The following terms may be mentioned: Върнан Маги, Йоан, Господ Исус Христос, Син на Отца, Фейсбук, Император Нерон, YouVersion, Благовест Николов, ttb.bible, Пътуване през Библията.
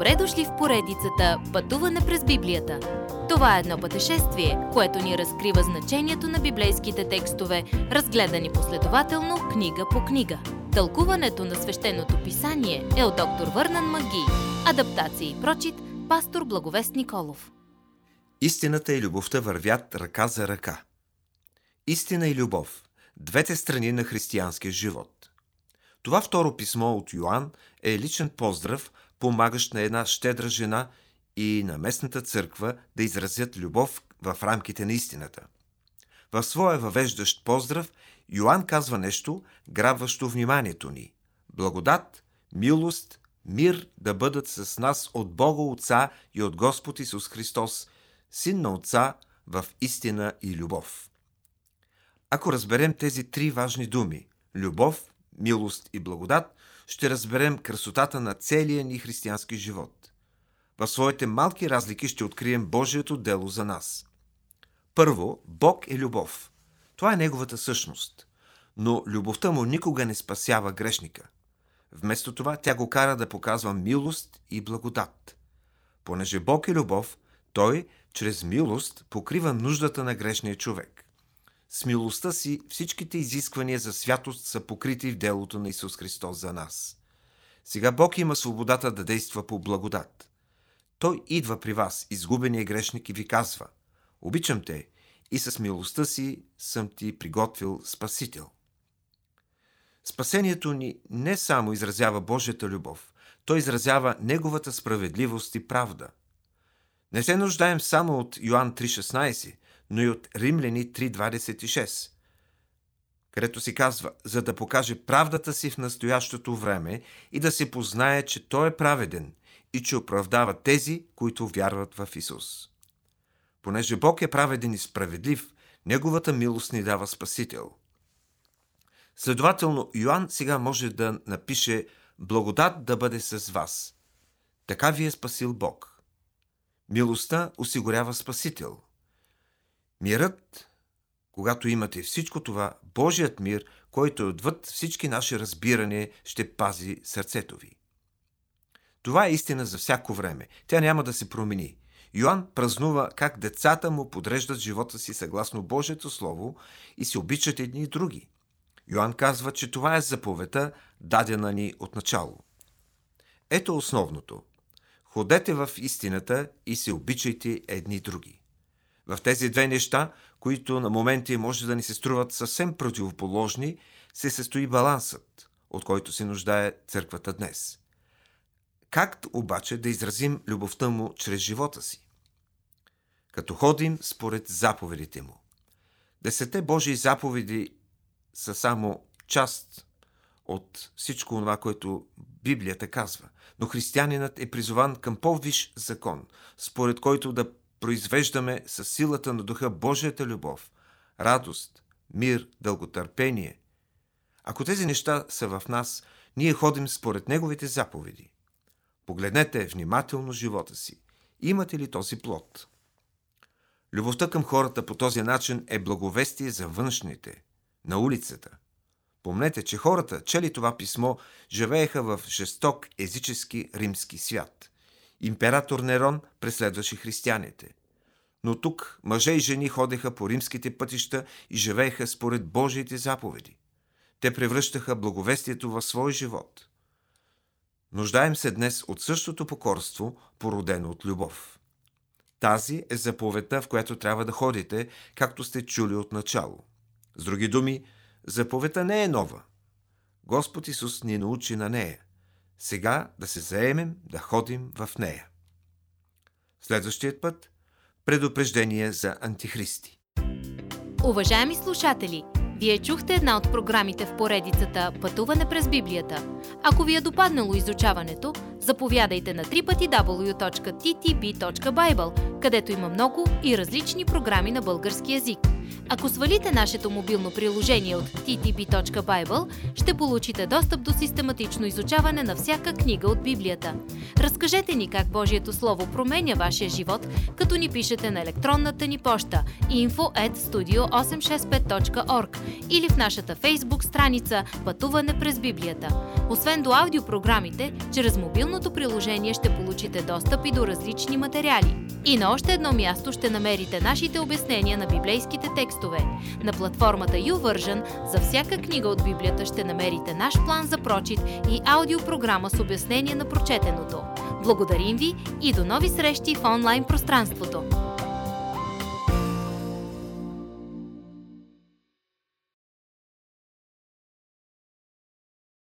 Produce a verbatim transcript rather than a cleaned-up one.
Добре дошли в поредицата Пътуване през Библията. Това е едно пътешествие, което ни разкрива значението на библейските текстове, разгледани последователно книга по книга. Тълкуването на свещеното писание е от доктор Върнан Маги. Адаптация и прочит, пастор Благовест Николов. Истината и любовта вървят ръка за ръка. Истина и любов – двете страни на християнския живот. Това второ писмо от Йоан е личен поздрав, помагащ на една щедра жена и на местната църква да изразят любов в рамките на истината. В своя въвеждащ поздрав Йоан казва нещо, грабващо вниманието ни. Благодат, милост, мир да бъдат с нас от Бога Отца и от Господ Исус Христос, Син на Отца, в истина и любов. Ако разберем тези три важни думи – любов, милост и благодат, ще разберем красотата на целия ни християнски живот. В своите малки разлики ще открием Божието дело за нас. Първо, Бог е любов. Това е неговата същност. Но любовта му никога не спасява грешника. Вместо това тя го кара да показва милост и благодат. Понеже Бог е любов, той чрез милост покрива нуждата на грешния човек. С милостта си всичките изисквания за святост са покрити в делото на Исус Христос за нас. Сега Бог има свободата да действа по благодат. Той идва при вас, изгубения грешник, и ви казва: обичам те и с милостта си съм ти приготвил Спасител. Спасението ни не само изразява Божията любов, той изразява неговата справедливост и правда. Не се нуждаем само от Йоан три шестнадесет, но и от Римляни три двадесет и шест, където си казва: за да покаже правдата си в настоящото време и да се познае, че той е праведен и че оправдава тези, които вярват в Исус. Понеже Бог е праведен и справедлив, неговата милост ни дава Спасител. Следователно, Йоан сега може да напише: благодат да бъде с вас. Така ви е спасил Бог. Милостта осигурява Спасител. Мирът, когато имате всичко това, Божият мир, който е отвъд всички наши разбирания, ще пази сърцето ви. Това е истина за всяко време. Тя няма да се промени. Йоан празнува как децата му подреждат живота си съгласно Божието Слово и се обичат едни и други. Йоан казва, че това е заповедта, дадена ни от начало. Ето основното. Ходете в истината и се обичайте едни и други. В тези две неща, които на моменти може да ни се струват съвсем противоположни, се състои балансът, от който се нуждае църквата днес. Как обаче да изразим любовта му чрез живота си? Като ходим според заповедите му. Десетте Божии заповеди са само част от всичко това, което Библията казва. Но християнинът е призован към по-висш закон, според който да произвеждаме със силата на Духа Божията любов, радост, мир, дълготърпение. Ако тези неща са в нас, ние ходим според неговите заповеди. Погледнете внимателно живота си. Имате ли този плод? Любовта към хората по този начин е благовестие за външните, на улицата. Помнете, че хората, чели това писмо, живееха в жесток езически римски свят. Император Нерон преследваше християните. Но тук мъже и жени ходеха по римските пътища и живееха според Божиите заповеди. Те превръщаха благовестието в свой живот. Нуждаем се днес от същото покорство, породено от любов. Тази е заповедта, в която трябва да ходите, както сте чули от начало. С други думи, заповедта не е нова. Господ Исус ни научи на нея. Сега да се заемем да ходим в нея. Следващият път – предупреждение за антихристи. Уважаеми слушатели, вие чухте една от програмите в поредицата Пътуване през Библията. Ако ви е допаднало изучаването, заповядайте на три пъти дабъл ю точка ти ти би точка байбъл, където има много и различни програми на български език. Ако свалите нашето мобилно приложение от ти ти би точка байбъл, ще получите достъп до систематично изучаване на всяка книга от Библията. Разкажете ни как Божието Слово променя вашия живот, като ни пишете на електронната ни поща info at studio eight six five dot org или в нашата Facebook страница Пътуване през Библията. Освен до аудиопрограмите, чрез мобилното приложение ще получите достъп и до различни материали. И на още едно място ще намерите нашите обяснения на библейските текстове. На платформата YouVersion за всяка книга от Библията ще намерите наш план за прочит и аудиопрограма с обяснение на прочетеното. Благодарим ви и до нови срещи в онлайн пространството!